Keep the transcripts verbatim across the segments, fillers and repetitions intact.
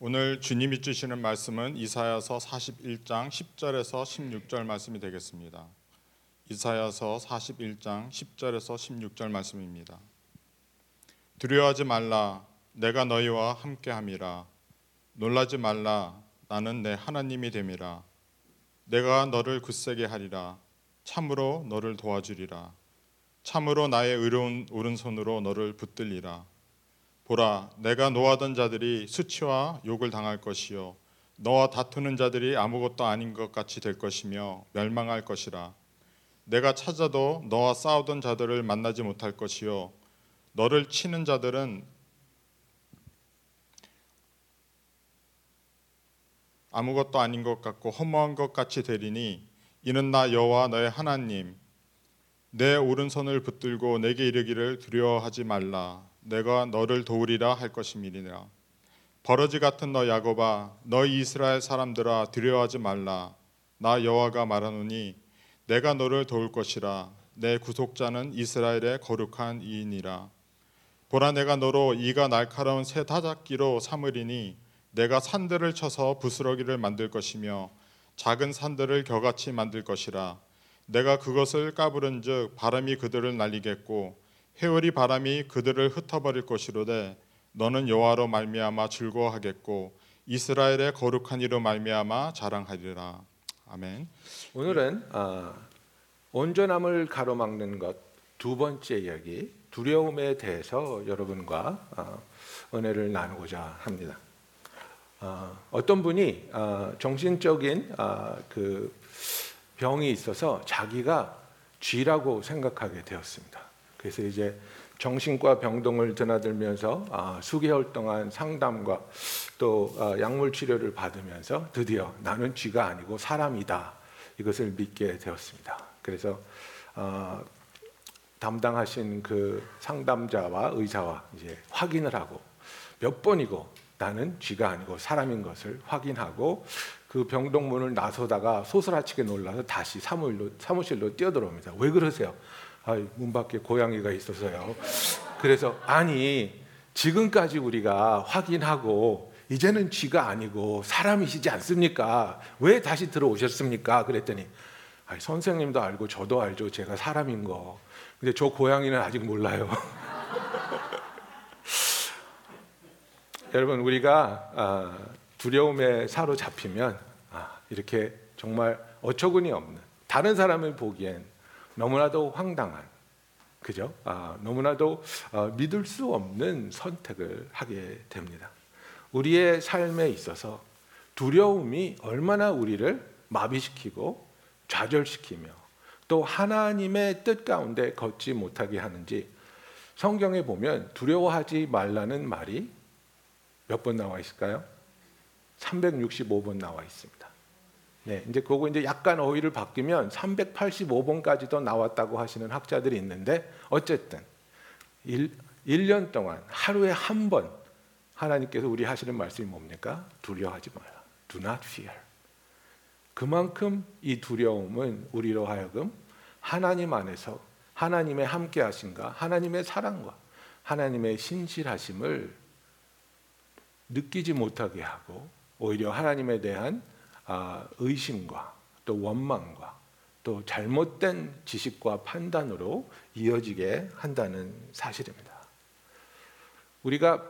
오늘 주님이 주시는 말씀은 이사야서 사십일 장 십 절에서 십육 절 말씀이 되겠습니다. 이사야서 사십일 장 십 절에서 십육 절 말씀입니다. 두려워하지 말라, 내가 너희와 함께함이라. 놀라지 말라, 나는 내 하나님이 됨이라. 내가 너를 굳세게 하리라. 참으로 너를 도와주리라. 참으로 나의 의로운 오른손으로 너를 붙들리라. 보라, 내가 노하던 자들이 수치와 욕을 당할 것이요, 너와 다투는 자들이 아무것도 아닌 것 같이 될 것이며 멸망할 것이라. 내가 찾아도 너와 싸우던 자들을 만나지 못할 것이요, 너를 치는 자들은 아무것도 아닌 것 같고 허무한 것 같이 되리니, 이는 나 여호와 너의 하나님, 내 오른손을 붙들고 내게 이르기를 두려워하지 말라, 내가 너를 도우리라 할 것임이니라. 버러지 같은 너 야곱아, 너희 이스라엘 사람들아, 두려워하지 말라. 나 여호와가 말하노니 내가 너를 도울 것이라. 내 구속자는 이스라엘의 거룩한 이인이라. 보라, 내가 너로 이가 날카로운 새 타작기로 삼으리니, 내가 산들을 쳐서 부스러기를 만들 것이며 작은 산들을 겨같이 만들 것이라. 내가 그것을 까부른 즉 바람이 그들을 날리겠고 회오리 바람이 그들을 흩어버릴 것이로되, 너는 여호와로 말미암아 즐거워하겠고 이스라엘의 거룩한 이로 말미암아 자랑하리라. 아멘. 오늘은 어, 온전함을 가로막는 것 두 번째 이야기, 두려움에 대해서 여러분과 어, 은혜를 나누고자 합니다. 어, 어떤 분이 어, 정신적인 어, 그 병이 있어서 자기가 쥐라고 생각하게 되었습니다. 그래서 이제 정신과 병동을 드나들면서 아, 수개월 동안 상담과 또 아, 약물 치료를 받으면서 드디어 나는 쥐가 아니고 사람이다, 이것을 믿게 되었습니다. 그래서 아, 담당하신 그 상담자와 의사와 이제 확인을 하고 몇 번이고 나는 쥐가 아니고 사람인 것을 확인하고 그 병동 문을 나서다가 소스라치게 놀라서 다시 사무실로, 사무실로 뛰어들어옵니다. 왜 그러세요? 아, 문 밖에 고양이가 있어서요. 그래서 아니, 지금까지 우리가 확인하고 이제는 쥐가 아니고 사람이시지 않습니까? 왜 다시 들어오셨습니까? 그랬더니 아니, 선생님도 알고 저도 알죠. 제가 사람인 거. 근데 저 고양이는 아직 몰라요. 여러분, 우리가 두려움에 사로잡히면 이렇게 정말 어처구니 없는, 다른 사람을 보기엔 너무나도 황당한, 그죠? 아, 너무나도 어, 믿을 수 없는 선택을 하게 됩니다. 우리의 삶에 있어서 두려움이 얼마나 우리를 마비시키고 좌절시키며 또 하나님의 뜻 가운데 걷지 못하게 하는지, 성경에 보면 두려워하지 말라는 말이 몇 번 나와 있을까요? 삼백육십오 번 나와 있습니다. 네, 이제 그거 이제 약간 어휘를 바뀌면 삼백팔십오 번까지도 나왔다고 하시는 학자들이 있는데, 어쨌든 일 년 동안 하루에 한 번 하나님께서 우리 하시는 말씀이 뭡니까? 두려워하지 말라. Do not fear. 그만큼 이 두려움은 우리로 하여금 하나님 안에서 하나님의 함께 하심과 하나님의 사랑과 하나님의 신실하심을 느끼지 못하게 하고, 오히려 하나님에 대한 아, 의심과 또 원망과 또 잘못된 지식과 판단으로 이어지게 한다는 사실입니다. 우리가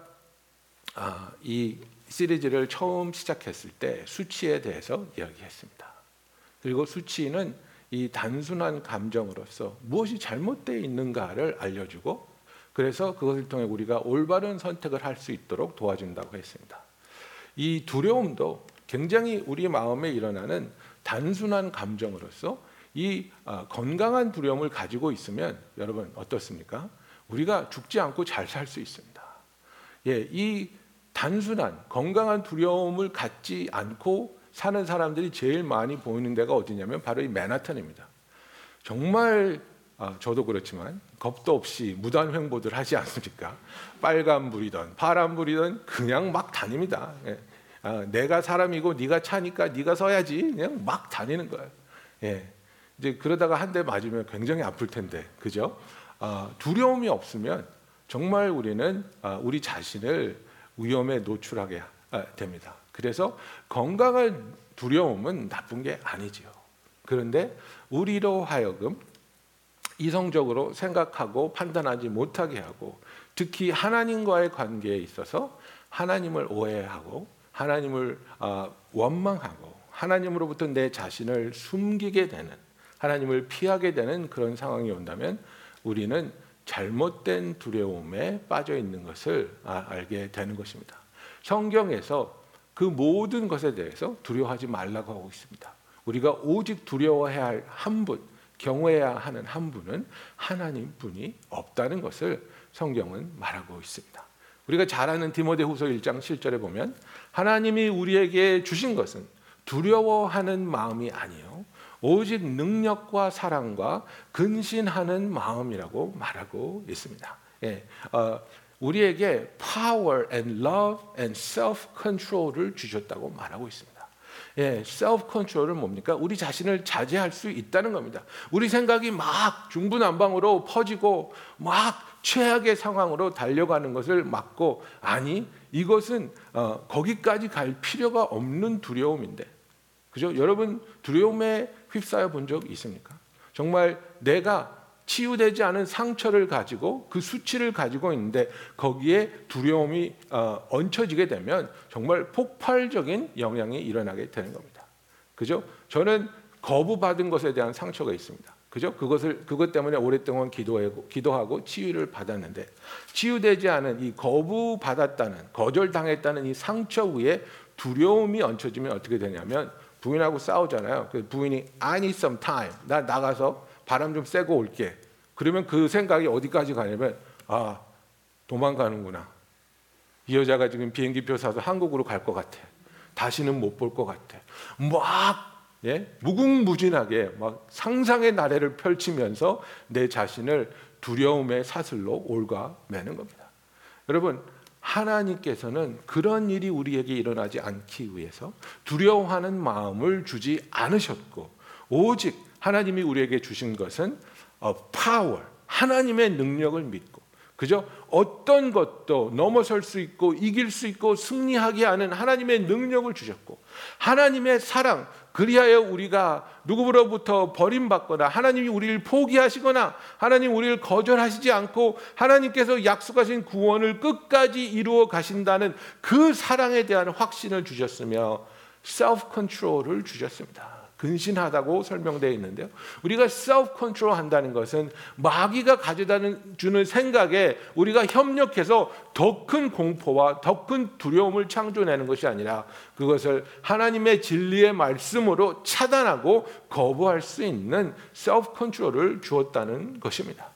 아, 이 시리즈를 처음 시작했을 때 수치에 대해서 이야기했습니다. 그리고 수치는 이 단순한 감정으로서 무엇이 잘못되어 있는가를 알려주고, 그래서 그것을 통해 우리가 올바른 선택을 할 수 있도록 도와준다고 했습니다. 이 두려움도 굉장히 우리 마음에 일어나는 단순한 감정으로서 이 건강한 두려움을 가지고 있으면 여러분 어떻습니까? 우리가 죽지 않고 잘 살 수 있습니다. 예, 이 단순한 건강한 두려움을 갖지 않고 사는 사람들이 제일 많이 보이는 데가 어디냐면 바로 이 맨하탄입니다. 정말 아, 저도 그렇지만 겁도 없이 무단 횡보들 하지 않습니까? 빨간불이든 파란불이든 그냥 막 다닙니다. 예. 아, 내가 사람이고 네가 차니까 네가 서야지, 그냥 막 다니는 거예요. 예. 이제 그러다가 한 대 맞으면 굉장히 아플 텐데, 그죠? 아, 두려움이 없으면 정말 우리는 아, 우리 자신을 위험에 노출하게 됩니다. 그래서 건강을 두려움은 나쁜 게 아니지요. 그런데 우리로 하여금 이성적으로 생각하고 판단하지 못하게 하고, 특히 하나님과의 관계에 있어서 하나님을 오해하고 하나님을 원망하고 하나님으로부터 내 자신을 숨기게 되는, 하나님을 피하게 되는 그런 상황이 온다면 우리는 잘못된 두려움에 빠져 있는 것을 알게 되는 것입니다. 성경에서 그 모든 것에 대해서 두려워하지 말라고 하고 있습니다. 우리가 오직 두려워해야 할 한 분, 경외해야 하는 한 분은 하나님뿐이 없다는 것을 성경은 말하고 있습니다. 우리가 잘 아는 디모데후서 일 장 칠 절에 보면, 하나님이 우리에게 주신 것은 두려워하는 마음이 아니요 오직 능력과 사랑과 근신하는 마음이라고 말하고 있습니다. 예, 어, 우리에게 power and love and self-control을 주셨다고 말하고 있습니다. 예, self-control은 뭡니까? 우리 자신을 자제할 수 있다는 겁니다. 우리 생각이 막 중구난방으로 퍼지고 막 최악의 상황으로 달려가는 것을 막고, 아니 이것은 어, 거기까지 갈 필요가 없는 두려움인데, 그죠? 여러분 두려움에 휩싸여 본 적 있습니까? 정말 내가 치유되지 않은 상처를 가지고 그 수치를 가지고 있는데 거기에 두려움이 어, 얹혀지게 되면 정말 폭발적인 영향이 일어나게 되는 겁니다. 그죠? 저는 거부받은 것에 대한 상처가 있습니다. 그죠? 그것을 그것 때문에 오랫동안 기도하고 기도하고 치유를 받았는데, 치유되지 않은 이 거부받았다는, 거절당했다는 이 상처 위에 두려움이 얹혀지면 어떻게 되냐면, 부인하고 싸우잖아요. 그래서 부인이 I need some time, 나 나가서 바람 좀 쐬고 올게. 그러면 그 생각이 어디까지 가냐면, 아 도망가는구나. 이 여자가 지금 비행기표 사서 한국으로 갈 것 같아. 다시는 못 볼 것 같아. 막 예? 무궁무진하게 막 상상의 나래를 펼치면서 내 자신을 두려움의 사슬로 올가매는 겁니다. 여러분 하나님께서는 그런 일이 우리에게 일어나지 않기 위해서 두려워하는 마음을 주지 않으셨고, 오직 하나님이 우리에게 주신 것은 파워, 하나님의 능력을 믿고, 그죠? 어떤 것도 넘어설 수 있고 이길 수 있고 승리하게 하는 하나님의 능력을 주셨고, 하나님의 사랑, 그리하여 우리가 누구로부터 버림받거나 하나님이 우리를 포기하시거나 하나님 우리를 거절하시지 않고 하나님께서 약속하신 구원을 끝까지 이루어 가신다는 그 사랑에 대한 확신을 주셨으며 셀프 컨트롤을 주셨습니다. 근신하다고 설명되어 있는데요, 우리가 self control 한다는 것은 마귀가 가져다 주는 생각에 우리가 협력해서 더 큰 공포와 더 큰 두려움을 창조내는 것이 아니라, 그것을 하나님의 진리의 말씀으로 차단하고 거부할 수 있는 self control을 주었다는 것입니다.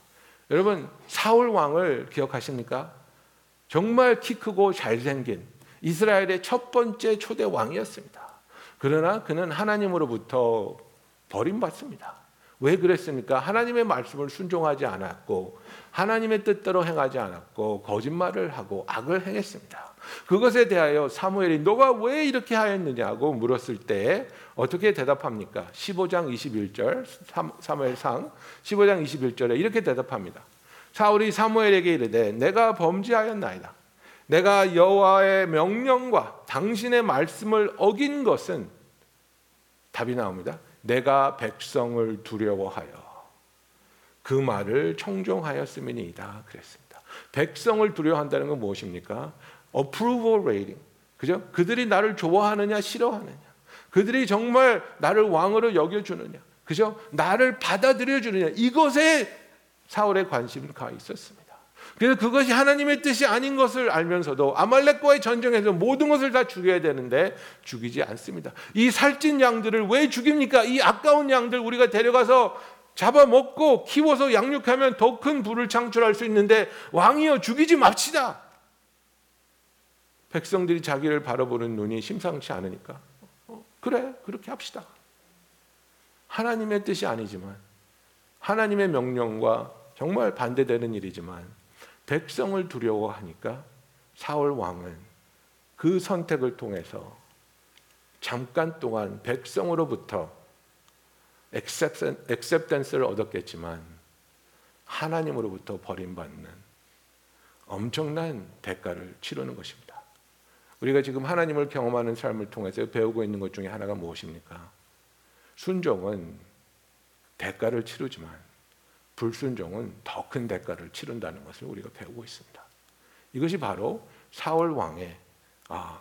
여러분 사울 왕을 기억하십니까? 정말 키 크고 잘생긴 이스라엘의 첫 번째 초대 왕이었습니다. 그러나 그는 하나님으로부터 버림받습니다. 왜 그랬습니까? 하나님의 말씀을 순종하지 않았고 하나님의 뜻대로 행하지 않았고 거짓말을 하고 악을 행했습니다. 그것에 대하여 사무엘이 너가 왜 이렇게 하였느냐고 물었을 때 어떻게 대답합니까? 십오 장 이십일 절, 사무엘상 십오 장 이십일 절에 이렇게 대답합니다. 사울이 사무엘에게 이르되 내가 범죄하였나이다. 내가 여호와의 명령과 당신의 말씀을 어긴 것은, 답이 나옵니다. 내가 백성을 두려워하여 그 말을 청종하였음이니이다 그랬습니다. 백성을 두려워한다는 건 무엇입니까? approval rating, 그죠? 그들이 나를 좋아하느냐 싫어하느냐, 그들이 정말 나를 왕으로 여겨주느냐, 그죠? 나를 받아들여주느냐, 이것에 사울의 관심이 가 있었습니다. 그래서 그것이 하나님의 뜻이 아닌 것을 알면서도 아말렉과의 전쟁에서 모든 것을 다 죽여야 되는데 죽이지 않습니다. 이 살찐 양들을 왜 죽입니까? 이 아까운 양들 우리가 데려가서 잡아먹고 키워서 양육하면 더 큰 부를 창출할 수 있는데 왕이여 죽이지 맙시다. 백성들이 자기를 바라보는 눈이 심상치 않으니까 어, 그래 그렇게 합시다. 하나님의 뜻이 아니지만, 하나님의 명령과 정말 반대되는 일이지만 백성을 두려워하니까 사울 왕은 그 선택을 통해서 잠깐 동안 백성으로부터 액셉턴스를 얻었겠지만 하나님으로부터 버림받는 엄청난 대가를 치르는 것입니다. 우리가 지금 하나님을 경험하는 삶을 통해서 배우고 있는 것 중에 하나가 무엇입니까? 순종은 대가를 치르지만 불순종은 더 큰 대가를 치른다는 것을 우리가 배우고 있습니다. 이것이 바로 사울 왕의 아,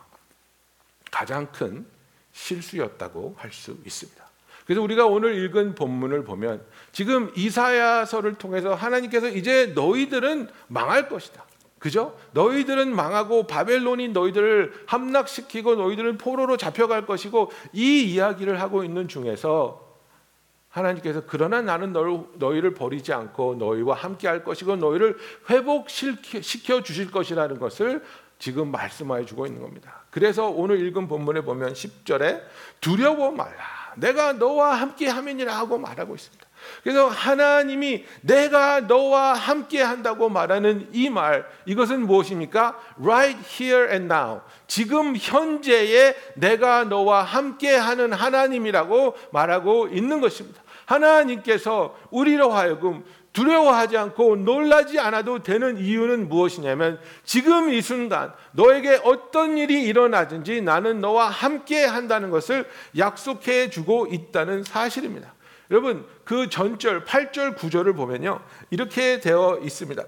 가장 큰 실수였다고 할 수 있습니다. 그래서 우리가 오늘 읽은 본문을 보면 지금 이사야서를 통해서 하나님께서 이제 너희들은 망할 것이다. 그죠? 너희들은 망하고 바벨론이 너희들을 함락시키고 너희들은 포로로 잡혀갈 것이고 이 이야기를 하고 있는 중에서 하나님께서 그러나 나는 너희를 버리지 않고 너희와 함께 할 것이고 너희를 회복시켜 주실 것이라는 것을 지금 말씀하여 주고 있는 겁니다. 그래서 오늘 읽은 본문에 보면 십 절에 두려워 말라. 내가 너와 함께 함이니라 하고 말하고 있습니다. 그래서 하나님이 내가 너와 함께 한다고 말하는 이 말, 이것은 무엇입니까? Right here and now. 지금 현재에 내가 너와 함께 하는 하나님이라고 말하고 있는 것입니다. 하나님께서 우리로 하여금 두려워하지 않고 놀라지 않아도 되는 이유는 무엇이냐면 지금 이 순간 너에게 어떤 일이 일어나든지 나는 너와 함께 한다는 것을 약속해 주고 있다는 사실입니다. 여러분, 그 전절 팔 절 구 절을 보면요 이렇게 되어 있습니다.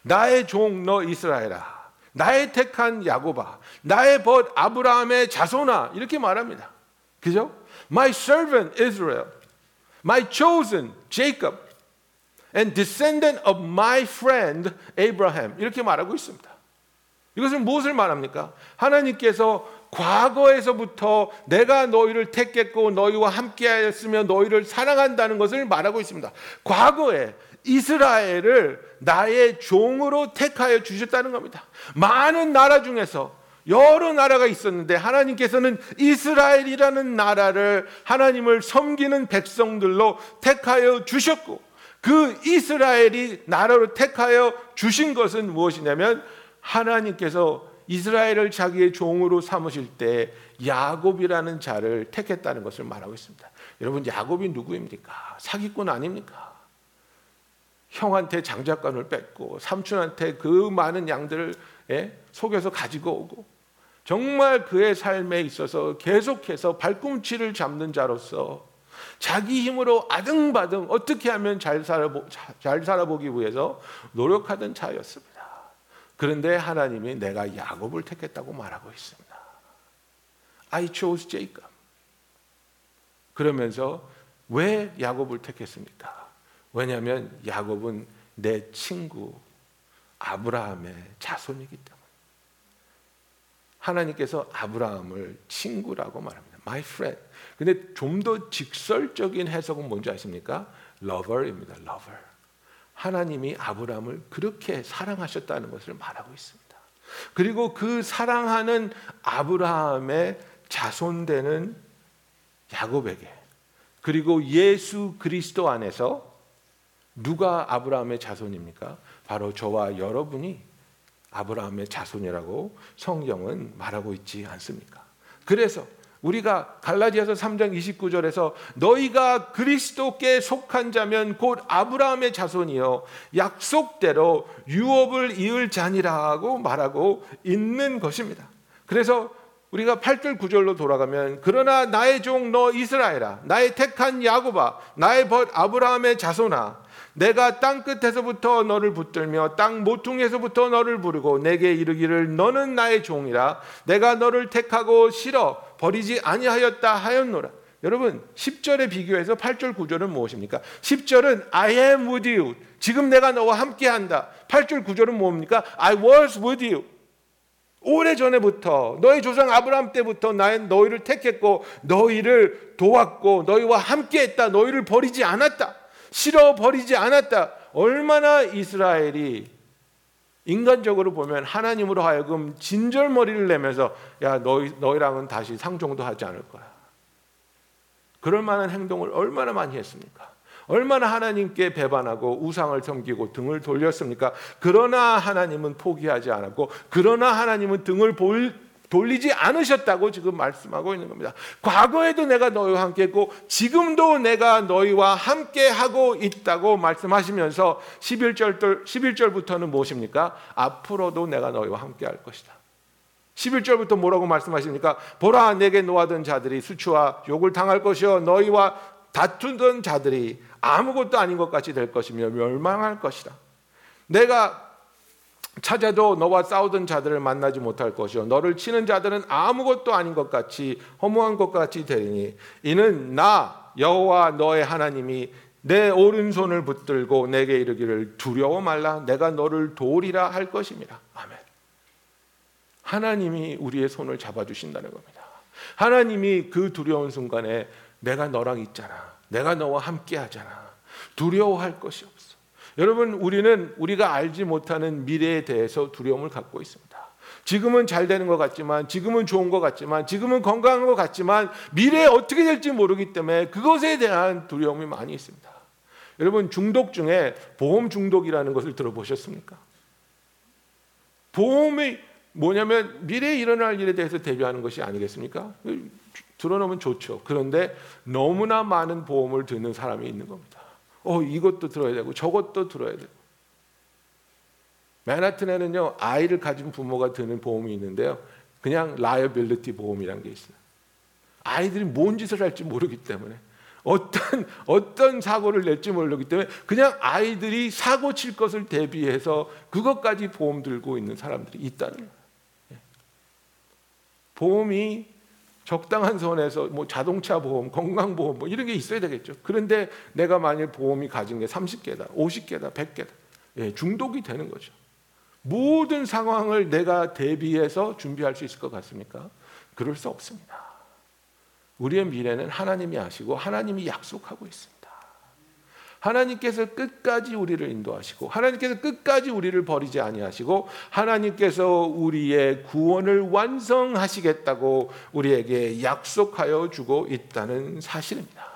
나의 종 너 이스라엘아, 나의 택한 야곱아, 나의 벗 아브라함의 자손아, 이렇게 말합니다. 그죠? My servant Israel, my chosen Jacob, and descendant of my friend Abraham, 이렇게 말하고 있습니다. 이것은 무엇을 말합니까? 하나님께서 과거에서부터 내가 너희를 택했고 너희와 함께하였으며 너희를 사랑한다는 것을 말하고 있습니다. 과거에 이스라엘을 나의 종으로 택하여 주셨다는 겁니다. 많은 나라 중에서 여러 나라가 있었는데 하나님께서는 이스라엘이라는 나라를 하나님을 섬기는 백성들로 택하여 주셨고 그 이스라엘이 나라로 택하여 주신 것은 무엇이냐면 하나님께서 이스라엘을 자기의 종으로 삼으실 때 야곱이라는 자를 택했다는 것을 말하고 있습니다. 여러분, 야곱이 누구입니까? 사기꾼 아닙니까? 형한테 장자권을 뺏고 삼촌한테 그 많은 양들을 속여서 가지고 오고 정말 그의 삶에 있어서 계속해서 발꿈치를 잡는 자로서 자기 힘으로 아등바등 어떻게 하면 잘, 살아보, 잘 살아보기 위해서 노력하던 자였습니다. 그런데 하나님이 내가 야곱을 택했다고 말하고 있습니다. I chose Jacob. 그러면서 왜 야곱을 택했습니까? 왜냐하면 야곱은 내 친구 아브라함의 자손이기 때문에. 하나님께서 아브라함을 친구라고 말합니다. My friend. 근데 좀 더 직설적인 해석은 뭔지 아십니까? Lover입니다. Lover. 하나님이 아브라함을 그렇게 사랑하셨다는 것을 말하고 있습니다. 그리고 그 사랑하는 아브라함의 자손되는 야곱에게 그리고 예수 그리스도 안에서 누가 아브라함의 자손입니까? 바로 저와 여러분이 아브라함의 자손이라고 성경은 말하고 있지 않습니까? 그래서 우리가 갈라디아서 삼 장 이십구 절에서 너희가 그리스도께 속한 자면 곧 아브라함의 자손이요 약속대로 유업을 이을 자니라고 말하고 있는 것입니다. 그래서 우리가 팔 절 구 절로 돌아가면 그러나 나의 종 너 이스라엘아, 나의 택한 야곱아, 나의 벗 아브라함의 자손아, 내가 땅끝에서부터 너를 붙들며 땅 모퉁이에서부터 너를 부르고 내게 이르기를 너는 나의 종이라 내가 너를 택하고 싫어 버리지 아니하였다 하였노라. 여러분, 십 절에 비교해서 팔 절 구 절은 무엇입니까? 십 절은 I am with you. 지금 내가 너와 함께한다. 팔 절 구 절은 뭡니까? I was with you. 오래전에부터 너희 조상 아브라함 때부터 나는 너희를 택했고 너희를 도왔고 너희와 함께했다. 너희를 버리지 않았다. 싫어 버리지 않았다. 얼마나 이스라엘이 인간적으로 보면 하나님으로 하여금 진절머리를 내면서 야 너희, 너희랑은 다시 상종도 하지 않을 거야. 그럴 만한 행동을 얼마나 많이 했습니까? 얼마나 하나님께 배반하고 우상을 섬기고 등을 돌렸습니까? 그러나 하나님은 포기하지 않았고 그러나 하나님은 등을 돌, 돌리지 않으셨다고 지금 말씀하고 있는 겁니다. 과거에도 내가 너희와 함께 했고 지금도 내가 너희와 함께 하고 있다고 말씀하시면서 십일 절, 십일 절부터는 무엇입니까? 앞으로도 내가 너희와 함께 할 것이다. 십일 절부터 뭐라고 말씀하십니까? 보라, 내게 노하던 자들이 수치와 욕을 당할 것이요 너희와 다투던 자들이 아무것도 아닌 것 같이 될 것이며 멸망할 것이다. 내가 찾아도 너와 싸우던 자들을 만나지 못할 것이요 너를 치는 자들은 아무것도 아닌 것 같이 허무한 것 같이 되리니, 이는 나 여호와 너의 하나님이 내 오른손을 붙들고 내게 이르기를 두려워 말라, 내가 너를 도우리라 할 것입니다. 아멘. 하나님이 우리의 손을 잡아주신다는 겁니다. 하나님이 그 두려운 순간에 내가 너랑 있잖아, 내가 너와 함께 하잖아, 두려워할 것이 없어. 여러분, 우리는 우리가 알지 못하는 미래에 대해서 두려움을 갖고 있습니다. 지금은 잘 되는 것 같지만, 지금은 좋은 것 같지만, 지금은 건강한 것 같지만 미래에 어떻게 될지 모르기 때문에 그것에 대한 두려움이 많이 있습니다. 여러분, 중독 중에 보험 중독이라는 것을 들어보셨습니까? 보험이 뭐냐면 미래에 일어날 일에 대해서 대비하는 것이 아니겠습니까? 들어놓으면 좋죠. 그런데 너무나 많은 보험을 드는 사람이 있는 겁니다. 어, 이것도 들어야 되고 저것도 들어야 되고. 맨하튼에는요, 아이를 가진 부모가 드는 보험이 있는데요, 그냥 라이어빌리티 보험이라는 게 있어요. 아이들이 뭔 짓을 할지 모르기 때문에, 어떤 어떤 사고를 낼지 모르기 때문에 그냥 아이들이 사고 칠 것을 대비해서 그것까지 보험 들고 있는 사람들이 있다는 거예요. 보험이 적당한 선에서, 뭐 자동차 보험, 건강보험, 뭐 이런 게 있어야 되겠죠. 그런데 내가 만약 보험이 가진 게 삼십 개다, 오십 개다, 백 개다, 예, 중독이 되는 거죠. 모든 상황을 내가 대비해서 준비할 수 있을 것 같습니까? 그럴 수 없습니다. 우리의 미래는 하나님이 아시고 하나님이 약속하고 있습니다. 하나님께서 끝까지 우리를 인도하시고, 하나님께서 끝까지 우리를 버리지 아니하시고, 하나님께서 우리의 구원을 완성하시겠다고 우리에게 약속하여 주고 있다는 사실입니다.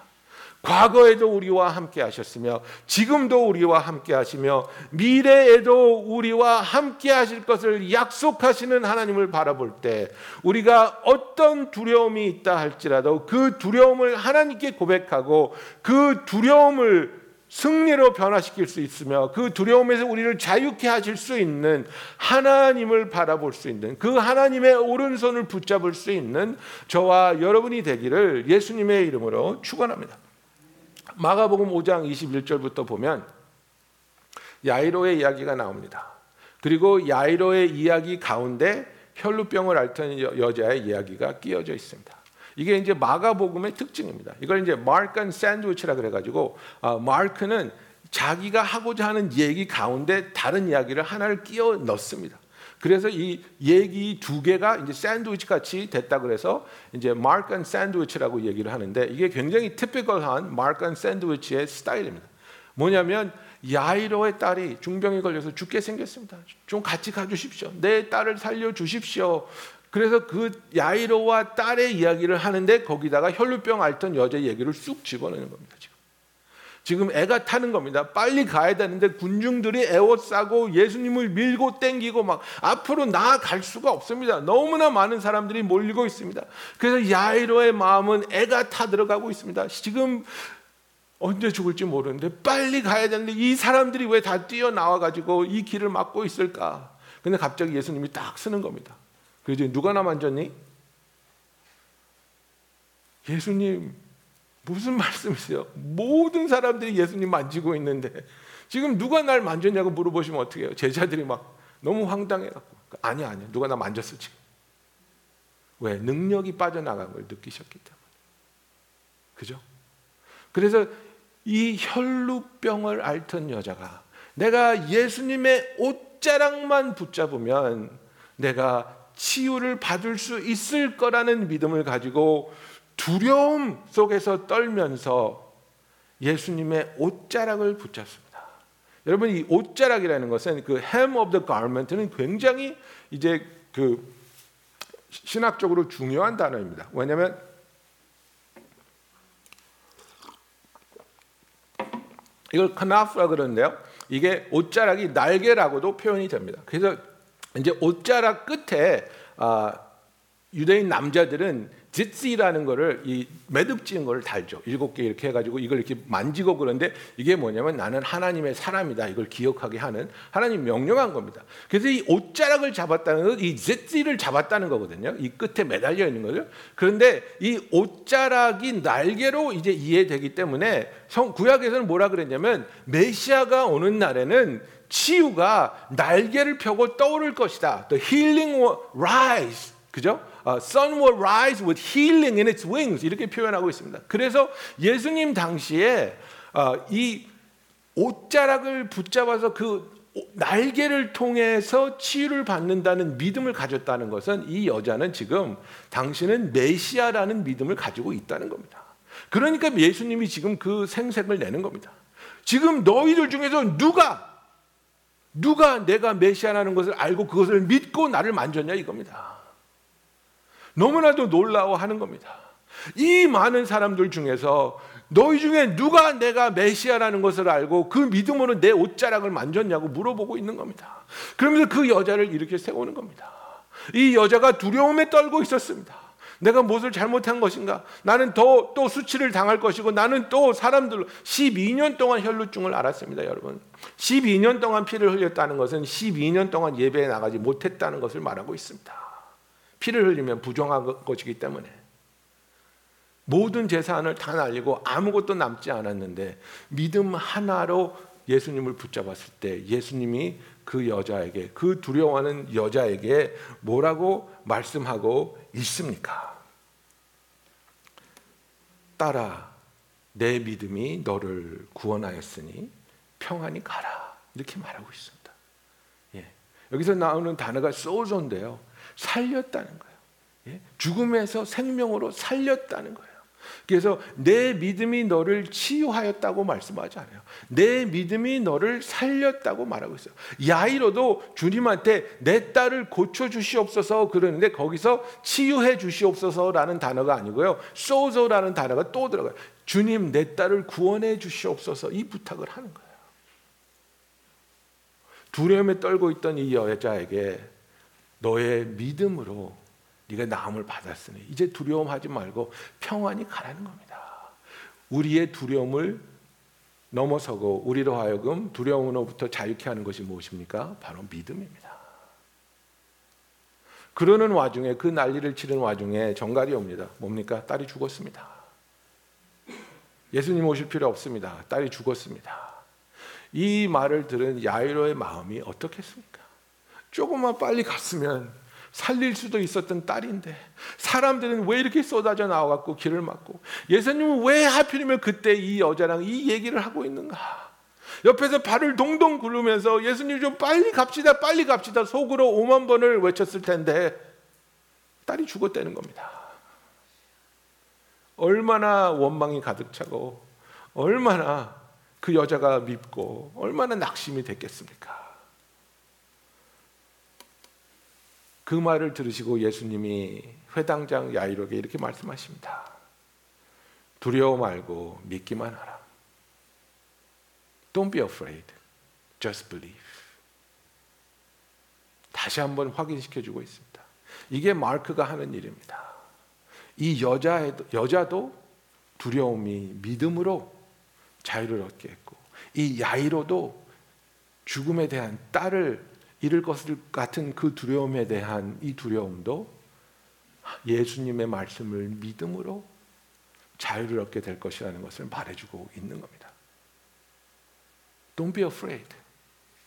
과거에도 우리와 함께 하셨으며 지금도 우리와 함께 하시며 미래에도 우리와 함께 하실 것을 약속하시는 하나님을 바라볼 때, 우리가 어떤 두려움이 있다 할지라도 그 두려움을 하나님께 고백하고 그 두려움을 승리로 변화시킬 수 있으며 그 두려움에서 우리를 자유케 하실 수 있는 하나님을 바라볼 수 있는, 그 하나님의 오른손을 붙잡을 수 있는 저와 여러분이 되기를 예수님의 이름으로 축원합니다. 마가복음 오 장 이십일 절부터 보면 야이로의 이야기가 나옵니다. 그리고 야이로의 이야기 가운데 혈루병을 앓던 여자의 이야기가 끼어져 있습니다. 이게 이제 마가복음의 특징입니다. 이걸 이제 마크 샌드위치라 그래가지고, 아, 마크는 자기가 하고자 하는 얘기 가운데 다른 이야기를 하나를 끼워 넣습니다. 그래서 이 얘기 두 개가 이제 샌드위치 같이 됐다 그래서 이제 마크 앤 샌드위치라고 얘기를 하는데, 이게 굉장히 티피컬한 마크 앤 샌드위치의 스타일입니다. 뭐냐면 야이로의 딸이 중병에 걸려서 죽게 생겼습니다. 좀 같이 가주십시오. 내 딸을 살려주십시오. 그래서 그 야이로와 딸의 이야기를 하는데 거기다가 혈루병 앓던 여자 얘기를 쑥 집어넣는 겁니다. 지금. 지금 애가 타는 겁니다. 빨리 가야 되는데 군중들이 에워싸고 예수님을 밀고 땡기고 막 앞으로 나아갈 수가 없습니다. 너무나 많은 사람들이 몰리고 있습니다. 그래서 야이로의 마음은 애가 타들어가고 있습니다. 지금 언제 죽을지 모르는데 빨리 가야 되는데 이 사람들이 왜 다 뛰어나와가지고 이 길을 막고 있을까? 근데 갑자기 예수님이 딱 쓰는 겁니다. 그래서 누가 나 만졌니? 예수님, 무슨 말씀이세요? 모든 사람들이 예수님 만지고 있는데 지금 누가 날 만졌냐고 물어보시면 어떻게 해요? 제자들이 막 너무 황당해갖고, 아니야 아니야 누가 나 만졌어 지금. 왜? 능력이 빠져나간 걸 느끼셨기 때문에. 그죠? 그래서 이 혈루병을 앓던 여자가 내가 예수님의 옷자락만 붙잡으면 내가 치유를 받을 수 있을 거라는 믿음을 가지고 두려움 속에서 떨면서 예수님의 옷자락을 붙잡습니다. 여러분, 이 옷자락이라는 것은 그 hem of the garment는 굉장히 이제 그 신학적으로 중요한 단어입니다. 왜냐하면 이걸 knaf라 그러는데요, 이게 옷자락이 날개라고도 표현이 됩니다. 그래서 이제 옷자락 끝에 아 유대인 남자들은 짓이라는 거를 이 매듭지은 거를 달죠. 일곱 개 이렇게 해가지고 이걸 이렇게 만지고 그런데 이게 뭐냐면 나는 하나님의 사람이다. 이걸 기억하게 하는 하나님 명령한 겁니다. 그래서 이 옷자락을 잡았다는 건 이 짓이를 잡았다는 거거든요. 이 끝에 매달려 있는 거죠. 그런데 이 옷자락이 날개로 이제 이해되기 때문에 성 구약에서는 뭐라 그랬냐면 메시아가 오는 날에는 치유가 날개를 펴고 떠오를 것이다. The healing will rise. 그죠? Uh, sun will rise with healing in its wings. 이렇게 표현하고 있습니다. 그래서 예수님 당시에 uh, 이 옷자락을 붙잡아서 그 날개를 통해서 치유를 받는다는 믿음을 가졌다는 것은 이 여자는 지금 당신은 메시아라는 믿음을 가지고 있다는 겁니다. 그러니까 예수님이 지금 그 생색을 내는 겁니다. 지금 너희들 중에서 누가 누가 내가 메시아라는 것을 알고 그것을 믿고 나를 만졌냐 이겁니다. 너무나도 놀라워하는 겁니다. 이 많은 사람들 중에서 너희 중에 누가 내가 메시아라는 것을 알고 그 믿음으로 내 옷자락을 만졌냐고 물어보고 있는 겁니다. 그러면서 그 여자를 이렇게 세우는 겁니다. 이 여자가 두려움에 떨고 있었습니다. 내가 무엇을 잘못한 것인가? 나는 더, 또 수치를 당할 것이고 나는 또 사람들로 십이 년 동안 혈루증을 앓았습니다. 여러분, 십이 년 동안 피를 흘렸다는 것은 십이 년 동안 예배에 나가지 못했다는 것을 말하고 있습니다. 피를 흘리면 부정한 것이기 때문에 모든 재산을 다 날리고 아무것도 남지 않았는데 믿음 하나로 예수님을 붙잡았을 때 예수님이 그 여자에게, 그 두려워하는 여자에게 뭐라고 말씀하고 있습니까? 딸아, 내 믿음이 너를 구원하였으니 평안히 가라. 이렇게 말하고 있습니다. 예. 여기서 나오는 단어가 소존인데요. 살렸다는 거예요. 예. 죽음에서 생명으로 살렸다는 거예요. 그래서 내 믿음이 너를 치유하였다고 말씀하지 않아요. 내 믿음이 너를 살렸다고 말하고 있어요. 야이로도 주님한테 내 딸을 고쳐주시옵소서 그러는데 거기서 치유해 주시옵소서라는 단어가 아니고요. 소소라는 단어가 또 들어가요. 주님, 내 딸을 구원해 주시옵소서 이 부탁을 하는 거예요. 두려움에 떨고 있던 이 여자에게 너의 믿음으로 네가 나음을 받았으니 이제 두려움하지 말고 평안히 가라는 겁니다. 우리의 두려움을 넘어서고 우리로 하여금 두려움으로부터 자유케 하는 것이 무엇입니까? 바로 믿음입니다. 그러는 와중에, 그 난리를 치는 와중에 정갈이 옵니다. 뭡니까? 딸이 죽었습니다. 예수님 오실 필요 없습니다. 딸이 죽었습니다. 이 말을 들은 야이로의 마음이 어떻겠습니까? 조금만 빨리 갔으면 살릴 수도 있었던 딸인데 사람들은 왜 이렇게 쏟아져 나와갖고 길을 막고, 예수님은 왜 하필이면 그때 이 여자랑 이 얘기를 하고 있는가? 옆에서 발을 동동 굴르면서 예수님 좀 빨리 갑시다, 빨리 갑시다 속으로 오만 번을 외쳤을 텐데 딸이 죽었다는 겁니다. 얼마나 원망이 가득 차고 얼마나 그 여자가 밉고 얼마나 낙심이 됐겠습니까? 그 말을 들으시고 예수님이 회당장 야이로에게 이렇게 말씀하십니다. 두려워 말고 믿기만 하라. Don't be afraid. Just believe. 다시 한번 확인시켜주고 있습니다. 이게 마크가 하는 일입니다. 이 여자에도, 여자도 두려움이 믿음으로 자유를 얻게 했고, 이 야이로도 죽음에 대한 딸을 이를 것을 같은 그 두려움에 대한 이 두려움도 예수님의 말씀을 믿음으로 자유를 얻게 될 것이라는 것을 말해주고 있는 겁니다. Don't be afraid.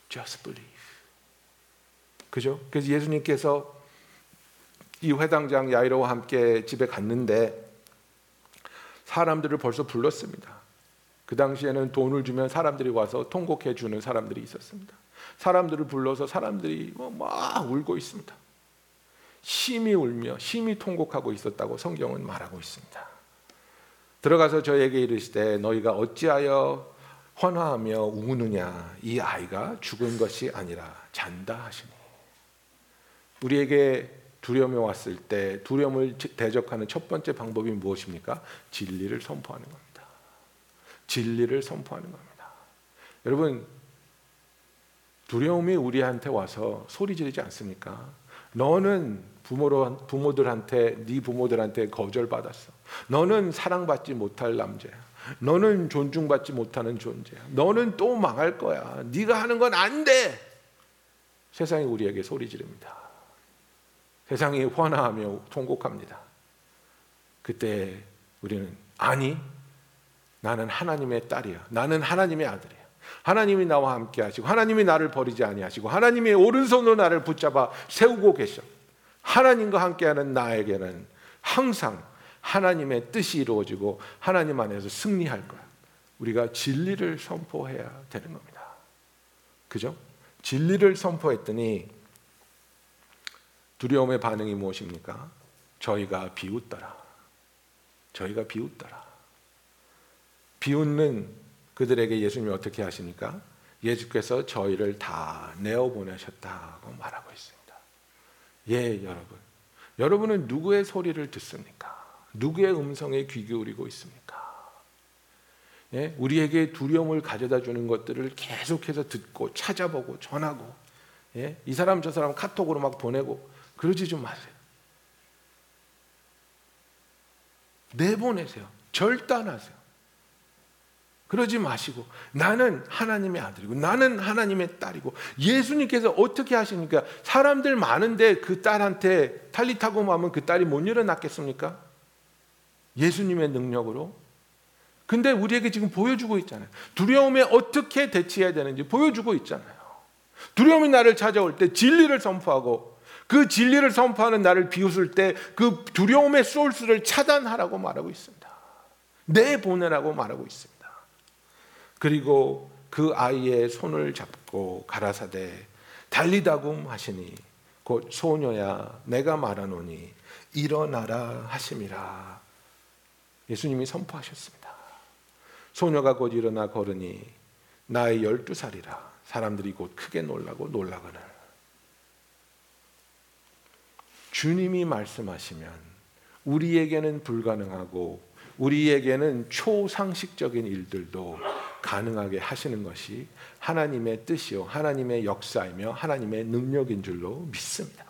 Just believe. 그죠? 그래서 예수님께서 이 회당장 야이로와 함께 집에 갔는데 사람들을 벌써 불렀습니다. 그 당시에는 돈을 주면 사람들이 와서 통곡해 주는 사람들이 있었습니다. 사람들을 불러서 사람들이 막 울고 있습니다. 심히 울며 심히 통곡하고 있었다고 성경은 말하고 있습니다. 들어가서 저에게 이르시되 너희가 어찌하여 헌화하며 우느냐, 이 아이가 죽은 것이 아니라 잔다 하시니. 우리에게 두려움이 왔을 때 두려움을 대적하는 첫 번째 방법이 무엇입니까? 진리를 선포하는 겁니다. 진리를 선포하는 겁니다. 여러분, 두려움이 우리한테 와서 소리 지르지 않습니까? 너는 부모로, 부모들한테 네 부모들한테 거절받았어. 너는 사랑받지 못할 남자야. 너는 존중받지 못하는 존재야. 너는 또 망할 거야. 네가 하는 건 안 돼. 세상이 우리에게 소리 지릅니다. 세상이 환호하며 통곡합니다. 그때 우리는 아니, 나는 하나님의 딸이야. 나는 하나님의 아들이야. 하나님이 나와 함께 하시고 하나님이 나를 버리지 아니하시고 하나님이 오른손으로 나를 붙잡아 세우고 계셔. 하나님과 함께하는 나에게는 항상 하나님의 뜻이 이루어지고 하나님 안에서 승리할 거야. 우리가 진리를 선포해야 되는 겁니다. 그죠? 진리를 선포했더니 두려움의 반응이 무엇입니까? 저희가 비웃더라. 저희가 비웃더라. 비웃는 그들에게 예수님이 어떻게 하십니까? 예수께서 저희를 다 내어보내셨다고 말하고 있습니다. 예, 여러분. 여러분은 누구의 소리를 듣습니까? 누구의 음성에 귀 기울이고 있습니까? 예? 우리에게 두려움을 가져다 주는 것들을 계속해서 듣고 찾아보고 전하고, 예? 이 사람 저 사람 카톡으로 막 보내고 그러지 좀 마세요. 내보내세요. 절단하세요. 그러지 마시고 나는 하나님의 아들이고 나는 하나님의 딸이고. 예수님께서 어떻게 하십니까? 사람들 많은데 그 딸한테 탈리타고 하면 그 딸이 못 일어났겠습니까? 예수님의 능력으로. 근데 우리에게 지금 보여주고 있잖아요. 두려움에 어떻게 대처해야 되는지 보여주고 있잖아요. 두려움이 나를 찾아올 때 진리를 선포하고 그 진리를 선포하는 나를 비웃을 때 그 두려움의 소스를 차단하라고 말하고 있습니다. 내보내라고 말하고 있습니다. 그리고 그 아이의 손을 잡고 가라사대 달리다굼 하시니 곧 소녀야 내가 말하노니 일어나라 하심이라. 예수님이 선포하셨습니다. 소녀가 곧 일어나 걸으니 나이 열두 살이라. 사람들이 곧 크게 놀라고 놀라거늘. 주님이 말씀하시면 우리에게는 불가능하고 우리에게는 초상식적인 일들도 가능하게 하시는 것이 하나님의 뜻이요 하나님의 역사이며 하나님의 능력인 줄로 믿습니다.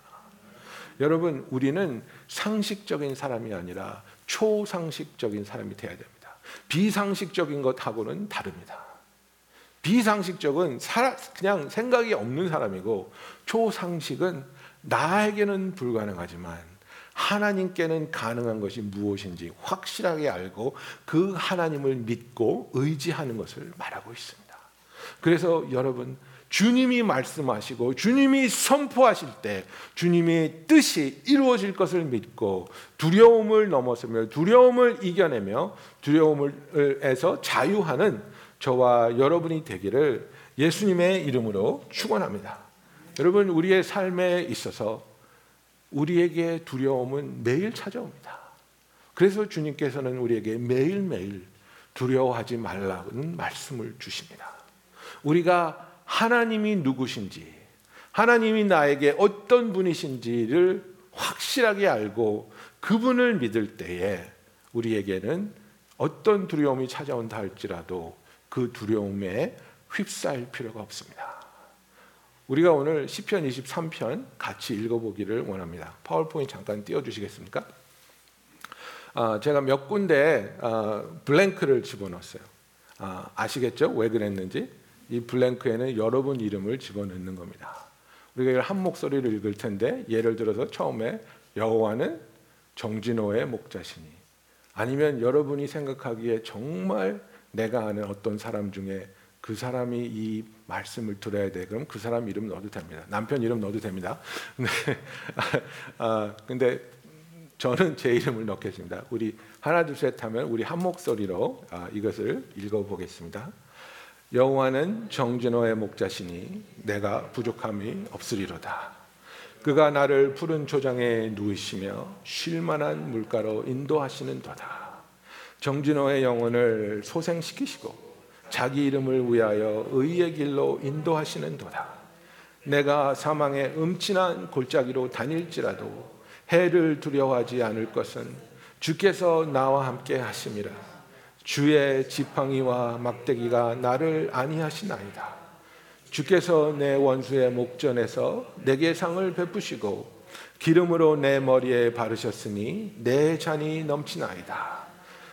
여러분, 우리는 상식적인 사람이 아니라 초상식적인 사람이 되어야 됩니다. 비상식적인 것하고는 다릅니다. 비상식적은 그냥 생각이 없는 사람이고, 초상식은 나에게는 불가능하지만 하나님께는 가능한 것이 무엇인지 확실하게 알고 그 하나님을 믿고 의지하는 것을 말하고 있습니다. 그래서 여러분, 주님이 말씀하시고 주님이 선포하실 때 주님의 뜻이 이루어질 것을 믿고 두려움을 넘어서며 두려움을 이겨내며 두려움에서 자유하는 저와 여러분이 되기를 예수님의 이름으로 축원합니다. 여러분, 우리의 삶에 있어서 우리에게 두려움은 매일 찾아옵니다. 그래서 주님께서는 우리에게 매일매일 두려워하지 말라는 말씀을 주십니다. 우리가 하나님이 누구신지, 하나님이 나에게 어떤 분이신지를 확실하게 알고 그분을 믿을 때에 우리에게는 어떤 두려움이 찾아온다 할지라도 그 두려움에 휩싸일 필요가 없습니다. 우리가 오늘 시편 이십삼 편 같이 읽어보기를 원합니다. 파워포인트 잠깐 띄워주시겠습니까? 아, 제가 몇 군데 아, 블랭크를 집어넣었어요. 아, 아시겠죠? 왜 그랬는지. 이 블랭크에는 여러분 이름을 집어넣는 겁니다. 우리가 이걸 한 목소리로 읽을 텐데, 예를 들어서 처음에 여호와는 정진호의 목자시니, 아니면 여러분이 생각하기에 정말 내가 아는 어떤 사람 중에 그 사람이 이 말씀을 들어야 돼. 그럼 그 사람 이름 넣어도 됩니다. 남편 이름 넣어도 됩니다. 근데, 아, 근데 저는 제 이름을 넣겠습니다. 우리 하나 둘 셋 하면 우리 한 목소리로 아, 이것을 읽어보겠습니다. 여호와는 정진호의 목자시니 내가 부족함이 없으리로다. 그가 나를 푸른 초장에 누이시며 쉴만한 물가로 인도하시는 도다. 정진호의 영혼을 소생시키시고 자기 이름을 위하여 의의 길로 인도하시는 도다. 내가 사망의 음침한 골짜기로 다닐지라도 해를 두려워하지 않을 것은 주께서 나와 함께 하심이라. 주의 지팡이와 막대기가 나를 안위하시나이다. 주께서 내 원수의 목전에서 내게 상을 베푸시고 기름으로 내 머리에 바르셨으니 내 잔이 넘치나이다.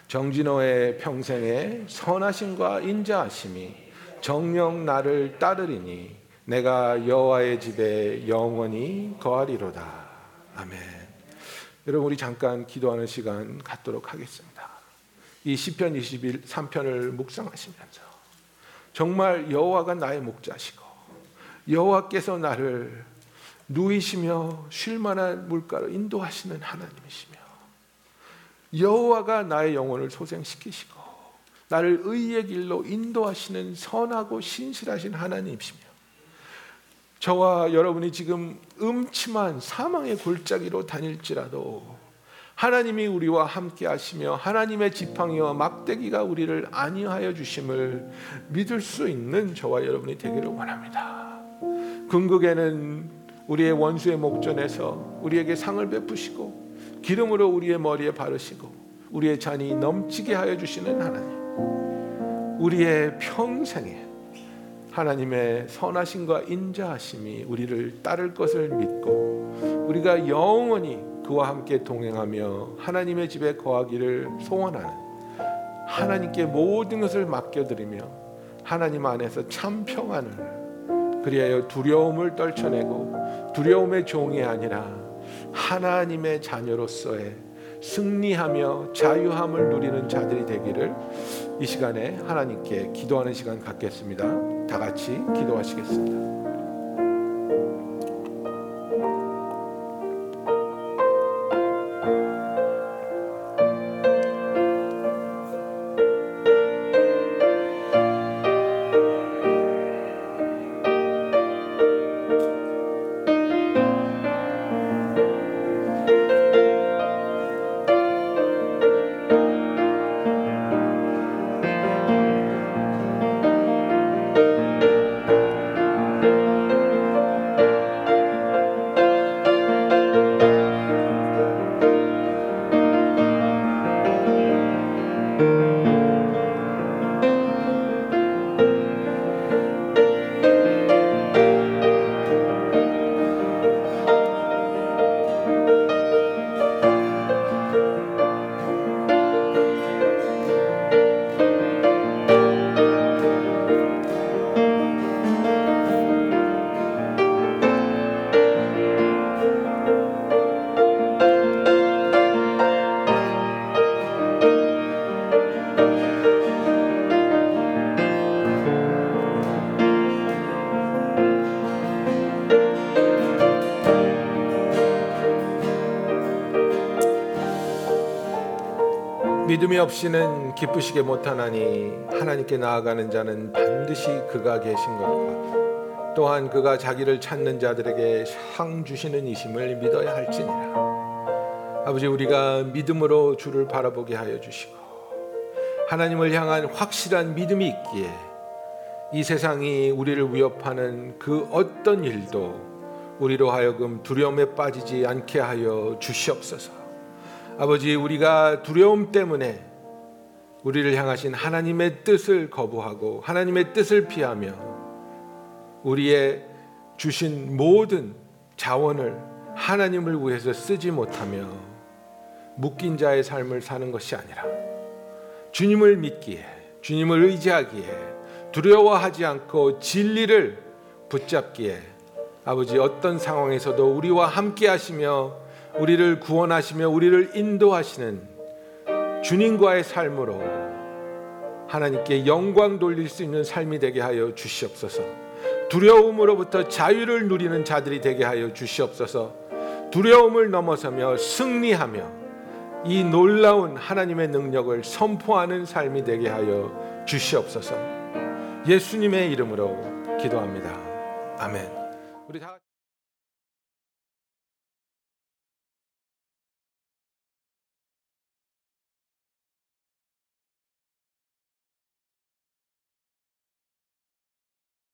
정진호의 평생에 선하심과 인자하심이 정녕 나를 따르리니 내가 여호와의 집에 영원히 거하리로다. 아멘. 여러분, 우리 잠깐 기도하는 시간 갖도록 하겠습니다. 이 시편 이십일, 삼 편을 묵상하시면서 정말 여호와가 나의 목자시고 여호와께서 나를 누이시며 쉴만한 물가로 인도하시는 하나님이시며 여호와가 나의 영혼을 소생시키시고 나를 의의 길로 인도하시는 선하고 신실하신 하나님이시며 저와 여러분이 지금 음침한 사망의 골짜기로 다닐지라도 하나님이 우리와 함께 하시며 하나님의 지팡이와 막대기가 우리를 안위하여 주심을 믿을 수 있는 저와 여러분이 되기를 원합니다. 궁극에는 우리의 원수의 목전에서 우리에게 상을 베푸시고 기름으로 우리의 머리에 바르시고 우리의 잔이 넘치게 하여 주시는 하나님, 우리의 평생에 하나님의 선하심과 인자하심이 우리를 따를 것을 믿고 우리가 영원히 그와 함께 동행하며 하나님의 집에 거하기를 소원하는, 하나님께 모든 것을 맡겨드리며 하나님 안에서 참 평안을, 그리하여 두려움을 떨쳐내고 두려움의 종이 아니라 하나님의 자녀로서의 승리하며 자유함을 누리는 자들이 되기를 이 시간에 하나님께 기도하는 시간 갖겠습니다. 다 같이 기도하시겠습니다. 믿음이 없이는 기쁘시게 못하나니 하나님께 나아가는 자는 반드시 그가 계신 것과 또한 그가 자기를 찾는 자들에게 상 주시는 이심을 믿어야 할지니라. 아버지, 우리가 믿음으로 주를 바라보게 하여 주시고 하나님을 향한 확실한 믿음이 있기에 이 세상이 우리를 위협하는 그 어떤 일도 우리로 하여금 두려움에 빠지지 않게 하여 주시옵소서. 아버지, 우리가 두려움 때문에 우리를 향하신 하나님의 뜻을 거부하고 하나님의 뜻을 피하며 우리의 주신 모든 자원을 하나님을 위해서 쓰지 못하며 묶인 자의 삶을 사는 것이 아니라 주님을 믿기에, 주님을 의지하기에, 두려워하지 않고 진리를 붙잡기에 아버지, 어떤 상황에서도 우리와 함께 하시며 우리를 구원하시며 우리를 인도하시는 주님과의 삶으로 하나님께 영광 돌릴 수 있는 삶이 되게 하여 주시옵소서. 두려움으로부터 자유를 누리는 자들이 되게 하여 주시옵소서. 두려움을 넘어서며 승리하며 이 놀라운 하나님의 능력을 선포하는 삶이 되게 하여 주시옵소서. 예수님의 이름으로 기도합니다. 아멘. 우리 다